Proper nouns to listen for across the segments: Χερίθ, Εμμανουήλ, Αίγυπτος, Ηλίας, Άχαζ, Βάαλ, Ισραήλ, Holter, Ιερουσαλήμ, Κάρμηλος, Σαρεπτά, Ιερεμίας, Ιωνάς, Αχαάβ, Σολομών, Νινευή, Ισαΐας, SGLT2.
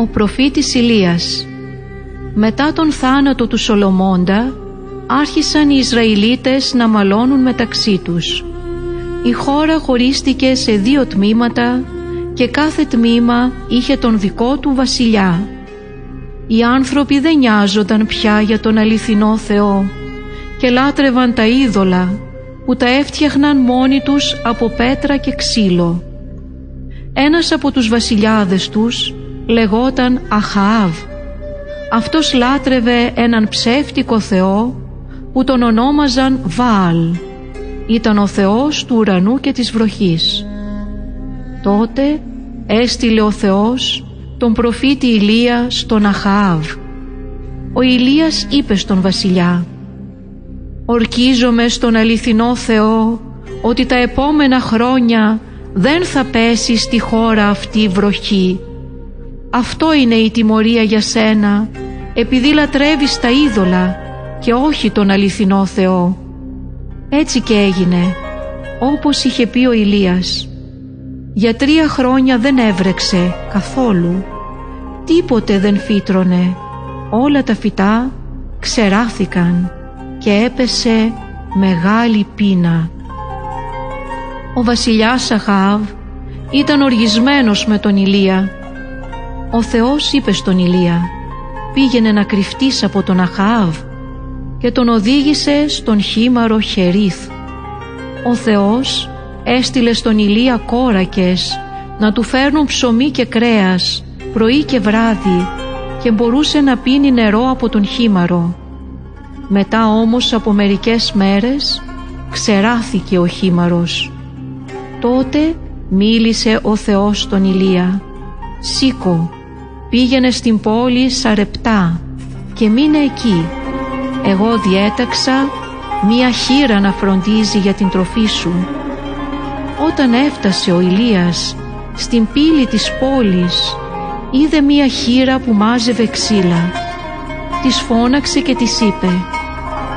ο προφήτης Ηλίας. Μετά τον θάνατο του Σολομώντα άρχισαν οι Ισραηλίτες να μαλώνουν μεταξύ τους. Η χώρα χωρίστηκε σε 2 τμήματα και κάθε τμήμα είχε τον δικό του βασιλιά. Οι άνθρωποι δεν νοιάζονταν πια για τον αληθινό Θεό και λάτρευαν τα είδωλα που τα έφτιαχναν μόνοι τους από πέτρα και ξύλο. Ένας από τους βασιλιάδες τους λεγόταν Αχαάβ. Αυτός λάτρευε έναν ψεύτικο θεό που τον ονόμαζαν Βάαλ. Ήταν ο θεός του ουρανού και της βροχής. Τότε έστειλε ο Θεός τον προφήτη Ηλία στον Αχαάβ. Ο Ηλίας είπε στον βασιλιά: «Ορκίζομαι στον αληθινό Θεό ότι τα επόμενα χρόνια δεν θα πέσει στη χώρα αυτή βροχή. Αυτό είναι η τιμωρία για σένα, επειδή λατρεύεις τα είδωλα και όχι τον αληθινό Θεό». Έτσι και έγινε, όπως είχε πει ο Ηλίας. Για 3 χρόνια δεν έβρεξε καθόλου. Τίποτε δεν φύτρωνε. Όλα τα φυτά ξεράθηκαν και έπεσε μεγάλη πείνα. Ο βασιλιάς Αχαάβ ήταν οργισμένος με τον Ηλία. Ο Θεός είπε στον Ηλία: «Πήγαινε να κρυφτείς από τον Αχαάβ», και τον οδήγησε στον χήμαρο Χερίθ. Ο Θεός έστειλε στον Ηλία κόρακες να του φέρνουν ψωμί και κρέας πρωί και βράδυ, και μπορούσε να πίνει νερό από τον χήμαρο. Μετά όμως από μερικές μέρες ξεράθηκε ο χήμαρος. Τότε μίλησε ο Θεός στον Ηλία: «Σήκω, πήγαινε στην πόλη Σαρεπτά και μείνε εκεί. Εγώ διέταξα μία χήρα να φροντίζει για την τροφή σου». Όταν έφτασε ο Ηλίας στην πύλη της πόλης, είδε μία χήρα που μάζευε ξύλα. Της φώναξε και της είπε: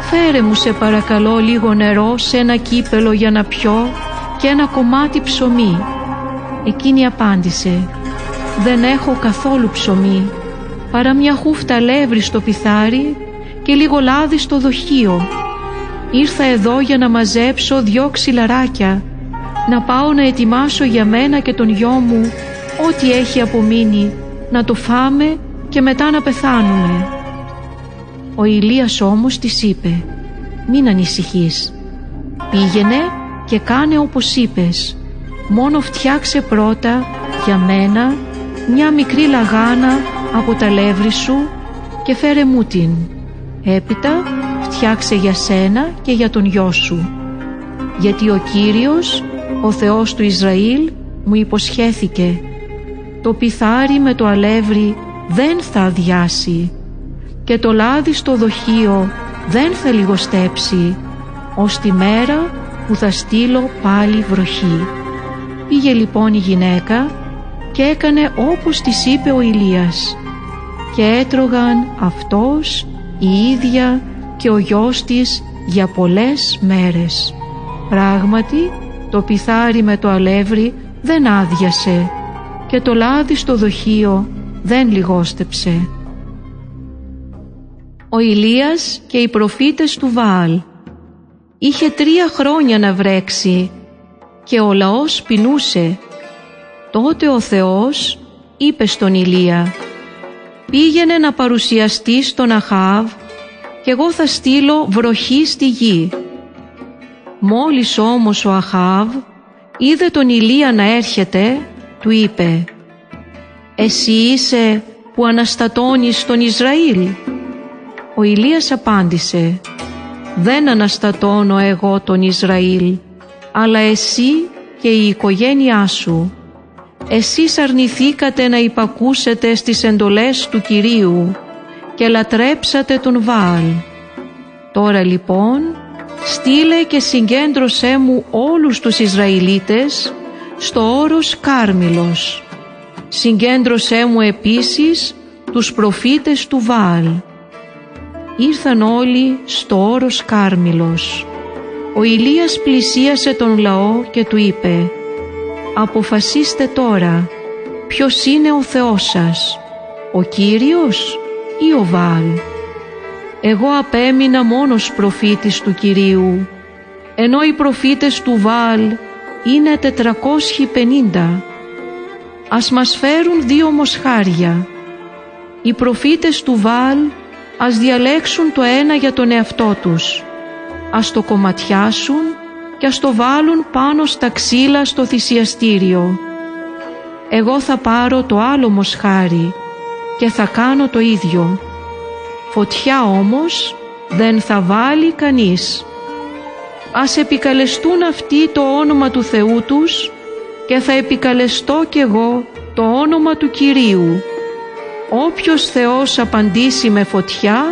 «Φέρε μου σε παρακαλώ λίγο νερό σε ένα κύπελο για να πιω και ένα κομμάτι ψωμί». Εκείνη απάντησε: «Δεν έχω καθόλου ψωμί, παρά μια χούφτα αλεύρι στο πιθάρι και λίγο λάδι στο δοχείο. Ήρθα εδώ για να μαζέψω 2 ξυλαράκια, να πάω να ετοιμάσω για μένα και τον γιο μου ό,τι έχει απομείνει, να το φάμε και μετά να πεθάνουμε». Ο Ηλίας όμως της είπε: «Μην ανησυχείς. Πήγαινε και κάνε όπως είπες. Μόνο φτιάξε πρώτα για μένα μια μικρή λαγάνα από τα αλεύρι σου και φέρε μου την. Έπειτα φτιάξε για σένα και για τον γιο σου. Γιατί ο Κύριος, ο Θεός του Ισραήλ, μου υποσχέθηκε: το πιθάρι με το αλεύρι δεν θα αδειάσει και το λάδι στο δοχείο δεν θα λιγοστέψει, ως τη μέρα που θα στείλω πάλι βροχή». Πήγε λοιπόν η γυναίκα και έκανε όπως της είπε ο Ηλίας, και έτρωγαν αυτός, η ίδια και ο γιος της για πολλές μέρες. Πράγματι το πιθάρι με το αλεύρι δεν άδειασε και το λάδι στο δοχείο δεν λιγόστεψε. Ο Ηλίας και οι προφήτες του Βάαλ. Είχε 3 χρόνια να βρέξει και ο λαός πεινούσε. Τότε ο Θεός είπε στον Ηλία: «Πήγαινε να παρουσιαστεί στον Αχαάβ και εγώ θα στείλω βροχή στη γη». Μόλις όμως ο Αχαάβ είδε τον Ηλία να έρχεται, του είπε: «Εσύ είσαι που αναστατώνεις τον Ισραήλ?» Ο Ηλίας απάντησε: «Δεν αναστατώνω εγώ τον Ισραήλ, αλλά εσύ και η οικογένειά σου. Εσείς αρνηθήκατε να υπακούσετε στις εντολές του Κυρίου και λατρέψατε τον Βάαλ. Τώρα λοιπόν στείλε και συγκέντρωσέ μου όλους τους Ισραηλίτες στο όρος Κάρμηλος. Συγκέντρωσέ μου επίσης τους προφήτες του Βάαλ». Ήρθαν όλοι στο όρος Κάρμηλος. Ο Ηλίας πλησίασε τον λαό και του είπε: «Αποφασίστε τώρα ποιος είναι ο Θεός σας, ο Κύριος ή ο Βάαλ? Εγώ απέμεινα μόνος προφήτης του Κυρίου, ενώ οι προφήτες του Βάαλ είναι 450. Ας μας φέρουν 2 μοσχάρια. Οι προφήτες του Βάαλ ας διαλέξουν το ένα για τον εαυτό τους. Ας το κομματιάσουν και ας το βάλουν πάνω στα ξύλα στο θυσιαστήριο. Εγώ θα πάρω το άλλο μοσχάρι και θα κάνω το ίδιο. Φωτιά όμως δεν θα βάλει κανείς. Ας επικαλεστούν αυτοί το όνομα του Θεού τους και θα επικαλεστώ κι εγώ το όνομα του Κυρίου. Όποιος Θεός απαντήσει με φωτιά,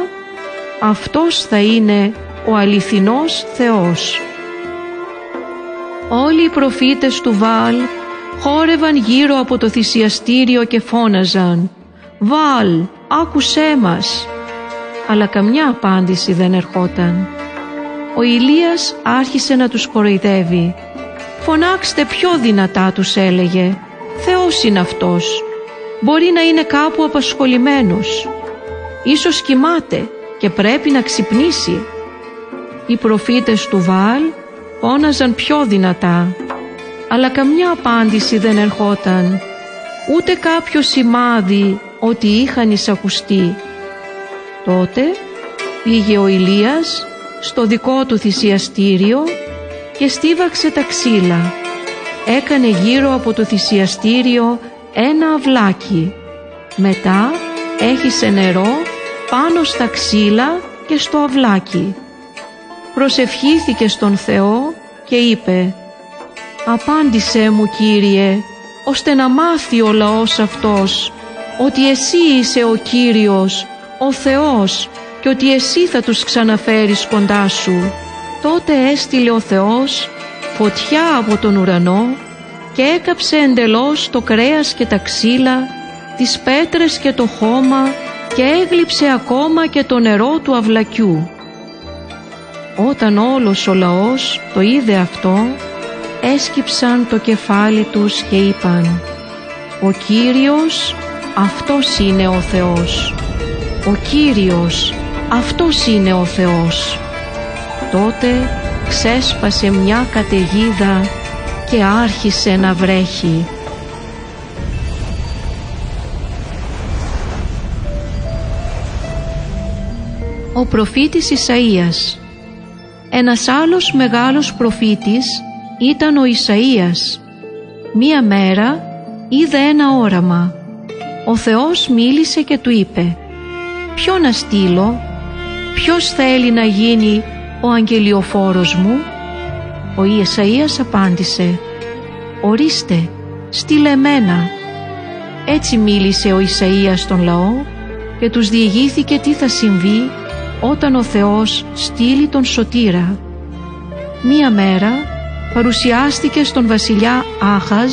αυτός θα είναι ο αληθινός Θεός. Όλοι οι προφήτες του Βάαλ χόρευαν γύρω από το θυσιαστήριο και φώναζαν «Βάαλ, άκουσέ μας!» Αλλά καμιά απάντηση δεν ερχόταν. Ο Ηλίας άρχισε να τους κοροϊδεύει. «Φωνάξτε πιο δυνατά», τους έλεγε. «Θεός είναι αυτός. Μπορεί να είναι κάπου απασχολημένος. Ίσως κοιμάται και πρέπει να ξυπνήσει». Οι προφήτες του Βάαλ φώναζαν πιο δυνατά, αλλά καμιά απάντηση δεν ερχόταν, ούτε κάποιο σημάδι ότι είχαν εισακουστεί. Τότε πήγε ο Ηλίας στο δικό του θυσιαστήριο και στίβαξε τα ξύλα. Έκανε γύρω από το θυσιαστήριο ένα αυλάκι. Μετά έχυσε νερό πάνω στα ξύλα και στο αυλάκι. Προσευχήθηκε στον Θεό και είπε «Απάντησέ μου, Κύριε, ώστε να μάθει ο λαός αυτός ότι Εσύ είσαι ο Κύριος, ο Θεός, και ότι Εσύ θα τους ξαναφέρεις κοντά Σου». Τότε έστειλε ο Θεός φωτιά από τον ουρανό και έκαψε εντελώς το κρέας και τα ξύλα, τις πέτρες και το χώμα, και έγλειψε ακόμα και το νερό του αυλακιού. Όταν όλος ο λαός το είδε αυτό, έσκυψαν το κεφάλι τους και είπαν «Ο Κύριος, αυτός είναι ο Θεός. Ο Κύριος, αυτός είναι ο Θεός». Τότε ξέσπασε μια καταιγίδα και άρχισε να βρέχει. Ο προφήτης Ισαΐας. Ένας άλλος μεγάλος προφήτης ήταν ο Ισαΐας. Μία μέρα είδε ένα όραμα. Ο Θεός μίλησε και του είπε «Ποιο να στείλω? Ποιος θέλει να γίνει ο αγγελιοφόρος μου?» Ο Ισαΐας απάντησε «Ορίστε, στείλε εμένα». Έτσι μίλησε ο Ισαΐας στον λαό και τους διηγήθηκε τι θα συμβεί όταν ο Θεός στείλει τον σωτήρα. Μία μέρα παρουσιάστηκε στον βασιλιά Άχαζ,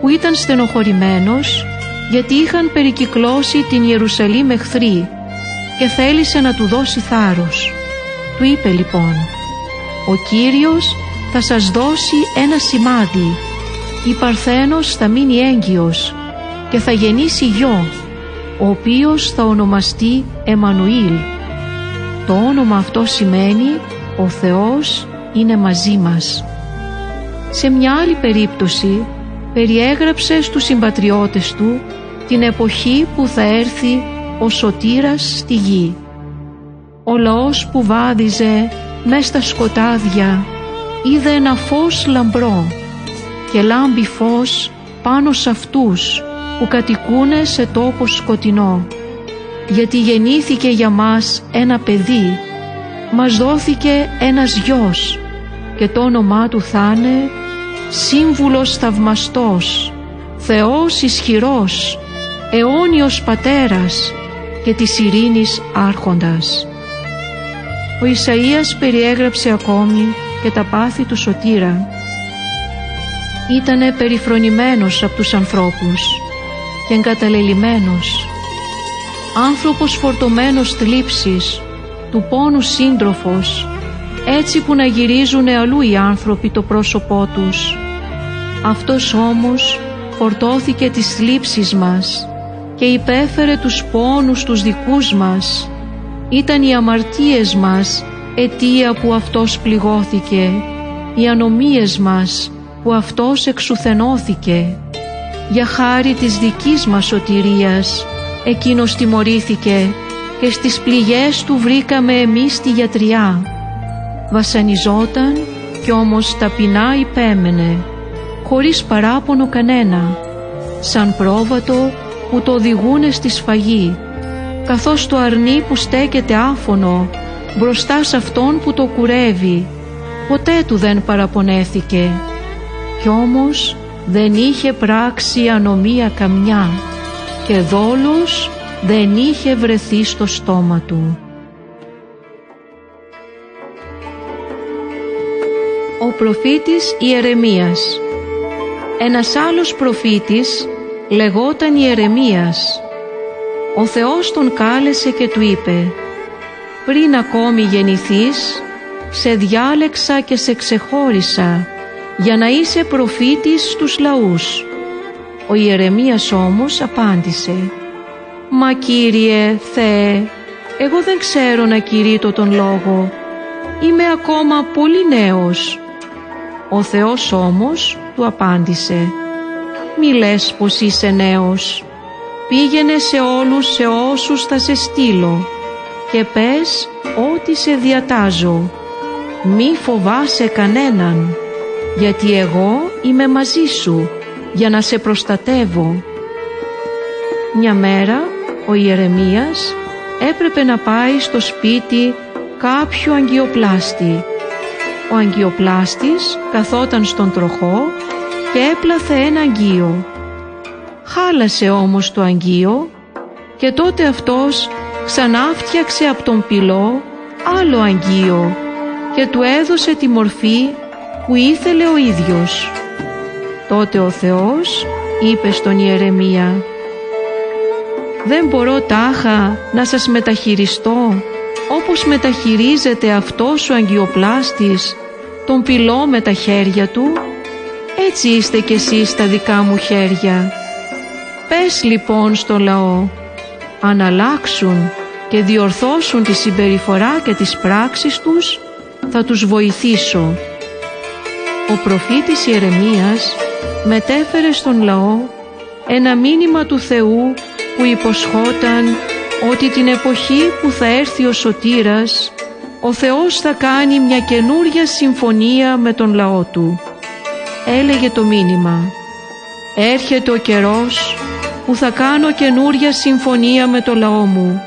που ήταν στενοχωρημένος γιατί είχαν περικυκλώσει την Ιερουσαλήμ εχθροί, και θέλησε να του δώσει θάρρος. Του είπε λοιπόν «Ο Κύριος θα σας δώσει ένα σημάδι. Η Παρθένος θα μείνει έγκυος και θα γεννήσει γιο, ο οποίος θα ονομαστεί Εμμανουήλ. Το όνομα αυτό σημαίνει «Ο Θεός είναι μαζί μας». Σε μια άλλη περίπτωση περιέγραψε στους συμπατριώτες του την εποχή που θα έρθει ο σωτήρας στη γη. Ο λαός που βάδιζε μέσα στα σκοτάδια είδε ένα φως λαμπρό, και λάμπει φως πάνω σε αυτούς που κατοικούνε σε τόπο σκοτεινό. Γιατί γεννήθηκε για μας ένα παιδί, μας δόθηκε ένας γιος, και το όνομά του θα είναι Σύμβουλος Θαυμαστός, Θεός Ισχυρός, Αιώνιος Πατέρας και της Ειρήνης Άρχοντας. Ο Ισαΐας περιέγραψε ακόμη και τα πάθη του σωτήρα. Ήτανε περιφρονημένος από τους ανθρώπους και εγκαταλελειμμένος, άνθρωπος φορτωμένος θλίψης, του πόνου σύντροφος, έτσι που να γυρίζουνε αλλού οι άνθρωποι το πρόσωπό τους. Αυτός όμως φορτώθηκε τις θλίψεις μας, και υπέφερε τους πόνους τους δικούς μας. Ήταν οι αμαρτίες μας αιτία που Αυτός πληγώθηκε, οι ανομίες μας που Αυτός εξουθενώθηκε. Για χάρη της δικής μας σωτηρίας Εκείνος τιμωρήθηκε και στις πληγές Του βρήκαμε εμείς τη γιατριά. Βασανιζόταν κι όμως ταπεινά υπέμενε, χωρίς παράπονο κανένα, σαν πρόβατο που το οδηγούνε στη σφαγή, καθώς το αρνί που στέκεται άφωνο μπροστά σ' αυτόν που το κουρεύει, ποτέ του δεν παραπονέθηκε, κι όμως δεν είχε πράξει ανομία καμιά και δόλος δεν είχε βρεθεί στο στόμα του. Ο προφήτης Ιερεμίας. Ένας άλλος προφήτης λεγόταν Ιερεμίας. Ο Θεός τον κάλεσε και του είπε: «Πριν ακόμη γεννηθείς, σε διάλεξα και σε ξεχώρισα για να είσαι προφήτης στους λαούς». Ο Ιερεμίας όμως απάντησε: «Μα Κύριε Θεέ, εγώ δεν ξέρω να κηρύττω τον λόγο. Είμαι ακόμα πολύ νέος». Ο Θεός όμως του απάντησε: «Μη λες πως είσαι νέος. Πήγαινε σε όλους σε όσους θα σε στείλω και πες ό,τι σε διατάζω. Μη φοβάσαι κανέναν, γιατί εγώ είμαι μαζί σου για να σε προστατεύω». Μια μέρα ο Ιερεμίας έπρεπε να πάει στο σπίτι κάποιου αγκιοπλάστη. Ο αγκιοπλάστης καθόταν στον τροχό και έπλαθε ένα αγγείο. Χάλασε όμως το αγγείο και τότε αυτός ξανά φτιάξε από τον πυλό άλλο αγγείο και του έδωσε τη μορφή που ήθελε ο ίδιος. Τότε ο Θεός είπε στον Ιερεμία: «Δεν μπορώ τάχα να σας μεταχειριστώ όπως μεταχειρίζεται αυτός ο αγκιοπλάστης τον πυλό με τα χέρια του? Έτσι είστε κι εσείς τα δικά μου χέρια. Πες λοιπόν στο λαό, αν αλλάξουν και διορθώσουν τη συμπεριφορά και τις πράξεις τους, θα τους βοηθήσω». Ο προφήτης Ιερεμίας μετέφερε στον λαό ένα μήνυμα του Θεού που υποσχόταν ότι την εποχή που θα έρθει ο Σωτήρας, ο Θεός θα κάνει μια καινούρια συμφωνία με τον λαό Του. Έλεγε το μήνυμα: «Έρχεται ο καιρός που θα κάνω καινούρια συμφωνία με το λαό μου.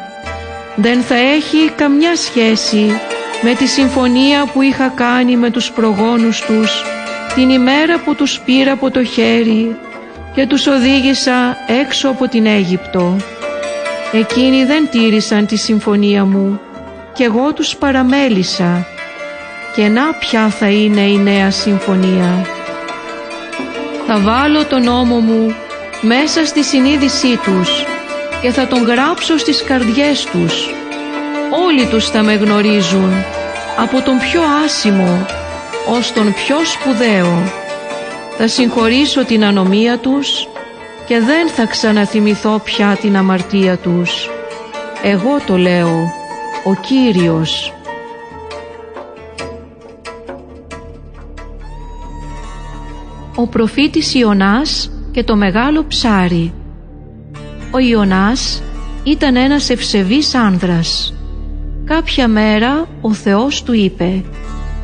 Δεν θα έχει καμιά σχέση με τη συμφωνία που είχα κάνει με τους προγόνους τους την ημέρα που τους πήρα από το χέρι και τους οδήγησα έξω από την Αίγυπτο. Εκείνοι δεν τήρησαν τη συμφωνία μου και εγώ τους παραμέλησα, και να ποια θα είναι η νέα συμφωνία. Θα βάλω τον νόμο μου μέσα στη συνείδησή τους και θα τον γράψω στις καρδιές τους. Όλοι τους θα με γνωρίζουν, από τον πιο άσημο ως τον πιο σπουδαίο. Θα συγχωρήσω την ανομία τους και δεν θα ξαναθυμηθώ πια την αμαρτία τους. Εγώ το λέω, ο Κύριος». Ο προφήτης Ιωνάς και το μεγάλο ψάρι. Ο Ιωνάς ήταν ένας ευσεβής άνδρας. Κάποια μέρα ο Θεός του είπε: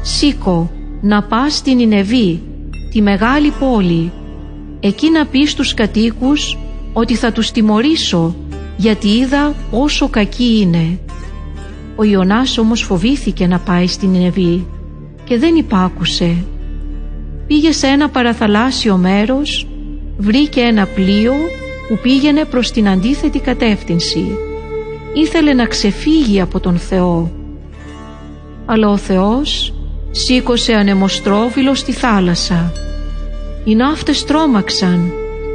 «Σήκω να πας στην Νινευή, τη μεγάλη πόλη. Εκεί να πεις στους κατοίκους ότι θα τους τιμωρήσω, γιατί είδα πόσο κακοί είναι». Ο Ιωνάς όμως φοβήθηκε να πάει στην Νινευή και δεν υπάκουσε. Πήγε σε ένα παραθαλάσσιο μέρος, βρήκε ένα πλοίο που πήγαινε προς την αντίθετη κατεύθυνση. Ήθελε να ξεφύγει από τον Θεό. Αλλά ο Θεός σήκωσε ανεμοστρόβιλο στη θάλασσα. Οι ναύτες τρόμαξαν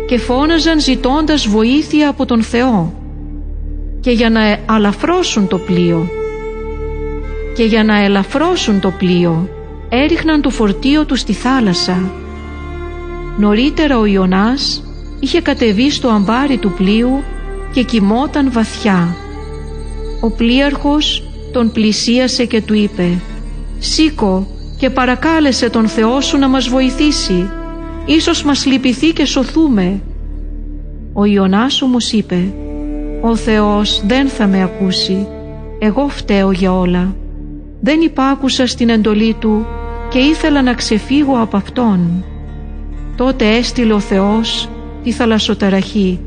και φώναζαν ζητώντας βοήθεια από τον Θεό και για να ελαφρώσουν το πλοίο έριχναν το φορτίο του στη θάλασσα. Νωρίτερα ο Ιωνάς είχε κατεβεί στο αμπάρι του πλοίου και κοιμόταν βαθιά. Ο πλοίαρχος τον πλησίασε και του είπε «Σήκω και παρακάλεσε τον Θεό σου να μας βοηθήσει, ίσως μας λυπηθεί και σωθούμε». Ο Ιωνάς όμως είπε «Ο Θεός δεν θα με ακούσει, εγώ φταίω για όλα. Δεν υπάκουσα στην εντολή του και ήθελα να ξεφύγω από αυτόν». Τότε έστειλε ο Θεός τη θαλασσοταραχή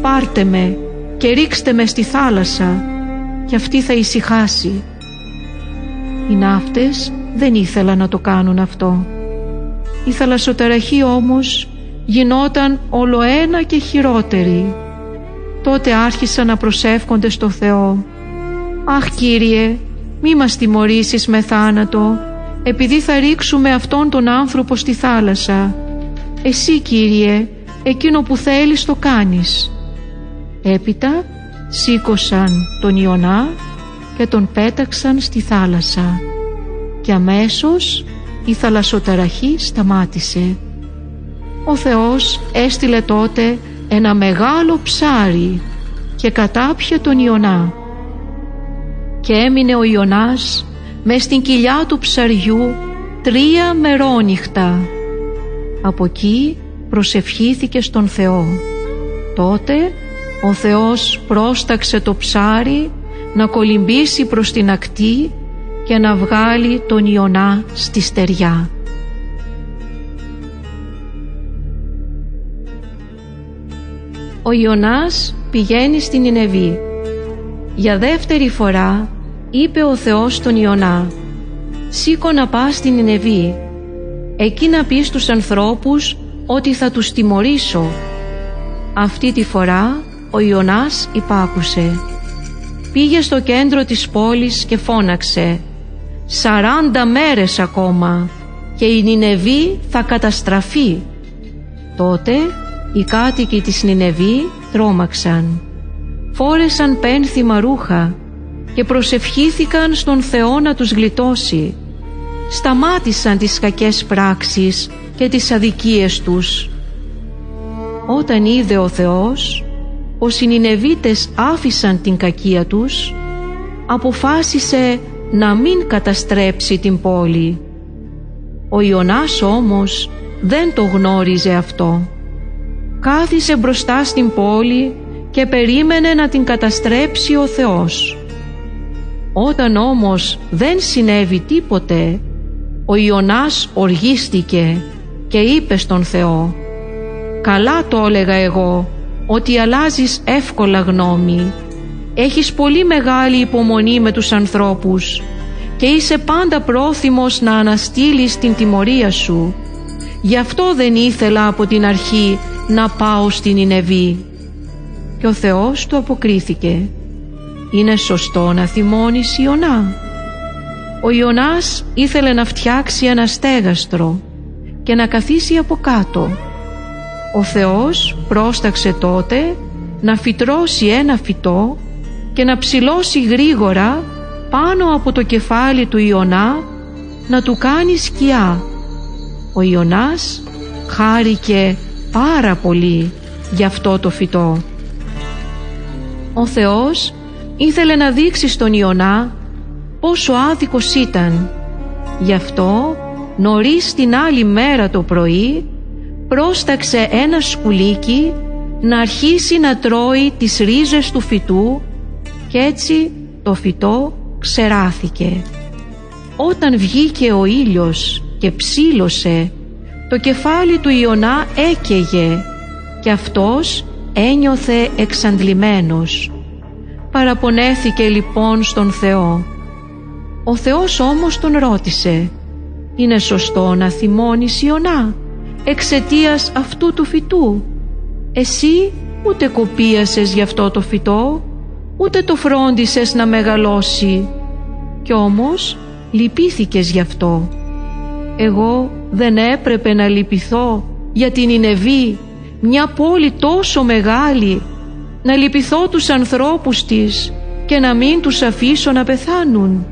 «Πάρτε με και ρίξτε με στη θάλασσα και αυτή θα ησυχάσει». Οι ναύτες δεν ήθελαν να το κάνουν αυτό. Η θαλασσοταραχή όμως γινόταν ολοένα και χειρότερη. Τότε άρχισαν να προσεύχονται στο Θεό «Αχ Κύριε, μη μας τιμωρήσεις με θάνατο, επειδή θα ρίξουμε αυτόν τον άνθρωπο στη θάλασσα. Εσύ Κύριε, εκείνο που θέλεις το κάνεις». Έπειτα σήκωσαν τον Ιωνά και τον πέταξαν στη θάλασσα και αμέσως η θαλασσοταραχή σταμάτησε. Ο Θεός έστειλε τότε ένα μεγάλο ψάρι και κατάπιε τον Ιωνά. Και έμεινε ο Ιωνάς μες στην κοιλιά του ψαριού 3 μερόνυχτα. Από εκεί προσευχήθηκε στον Θεό. Τότε ο Θεός πρόσταξε το ψάρι να κολυμπήσει προς την ακτή και να βγάλει τον Ιωνά στη στεριά. Ο Ιωνάς πηγαίνει στην Νινευή. Για δεύτερη φορά είπε ο Θεός στον Ιωνά «Σήκω να πας στην Νινευή, εκεί να πεις στους ανθρώπους ότι θα τους τιμωρήσω». Αυτή τη φορά ο Ιωνάς υπάκουσε. Πήγε στο κέντρο της πόλης και φώναξε «40 μέρες ακόμα και η Νινευή θα καταστραφεί». Τότε οι κάτοικοι της Νινευή τρόμαξαν. Φόρεσαν πένθυμα ρούχα και προσευχήθηκαν στον Θεό να τους γλιτώσει. Σταμάτησαν τις κακές πράξεις και τις αδικίες τους. Όταν είδε ο Θεός πως οι Νινεβίτες άφησαν την κακία τους, αποφάσισε να μην καταστρέψει την πόλη. Ο Ιωνάς όμως δεν το γνώριζε αυτό. Κάθισε μπροστά στην πόλη και περίμενε να την καταστρέψει ο Θεός. Όταν όμως δεν συνέβη τίποτε, ο Ιωνάς οργίστηκε και είπε στον Θεό «Καλά το έλεγα εγώ, ότι αλλάζεις εύκολα γνώμη. Έχεις πολύ μεγάλη υπομονή με τους ανθρώπους και είσαι πάντα πρόθυμος να αναστείλεις την τιμωρία σου. Γι' αυτό δεν ήθελα από την αρχή να πάω στην Νινευή». Και ο Θεός του αποκρίθηκε «Είναι σωστό να θυμώνεις Ιωνά». Ο Ιωνάς ήθελε να φτιάξει ένα στέγαστρο και να καθίσει από κάτω. Ο Θεός πρόσταξε τότε να φυτρώσει ένα φυτό και να ψηλώσει γρήγορα πάνω από το κεφάλι του Ιωνά, να του κάνει σκιά. Ο Ιωνάς χάρηκε πάρα πολύ γι' αυτό το φυτό. Ο Θεός ήθελε να δείξει στον Ιωνά πόσο άδικος ήταν. Γι' αυτό νωρίς την άλλη μέρα το πρωί πρόσταξε ένα σκουλίκι να αρχίσει να τρώει τις ρίζες του φυτού και έτσι το φυτό ξεράθηκε. Όταν βγήκε ο ήλιος και ψήλωσε, το κεφάλι του Ιωνά έκαιγε και αυτός ένιωθε εξαντλημένος. Παραπονέθηκε λοιπόν στον Θεό. Ο Θεός όμως τον ρώτησε «Είναι σωστό να θυμώνεις Ιωνά εξαιτίας αυτού του φυτού? Εσύ ούτε κοπίασες γι' αυτό το φυτό, ούτε το φρόντισες να μεγαλώσει. Κι όμως λυπήθηκες γι' αυτό. Εγώ δεν έπρεπε να λυπηθώ για την Νινευή, μια πόλη τόσο μεγάλη, να λυπηθώ τους ανθρώπους της και να μην τους αφήσω να πεθάνουν?»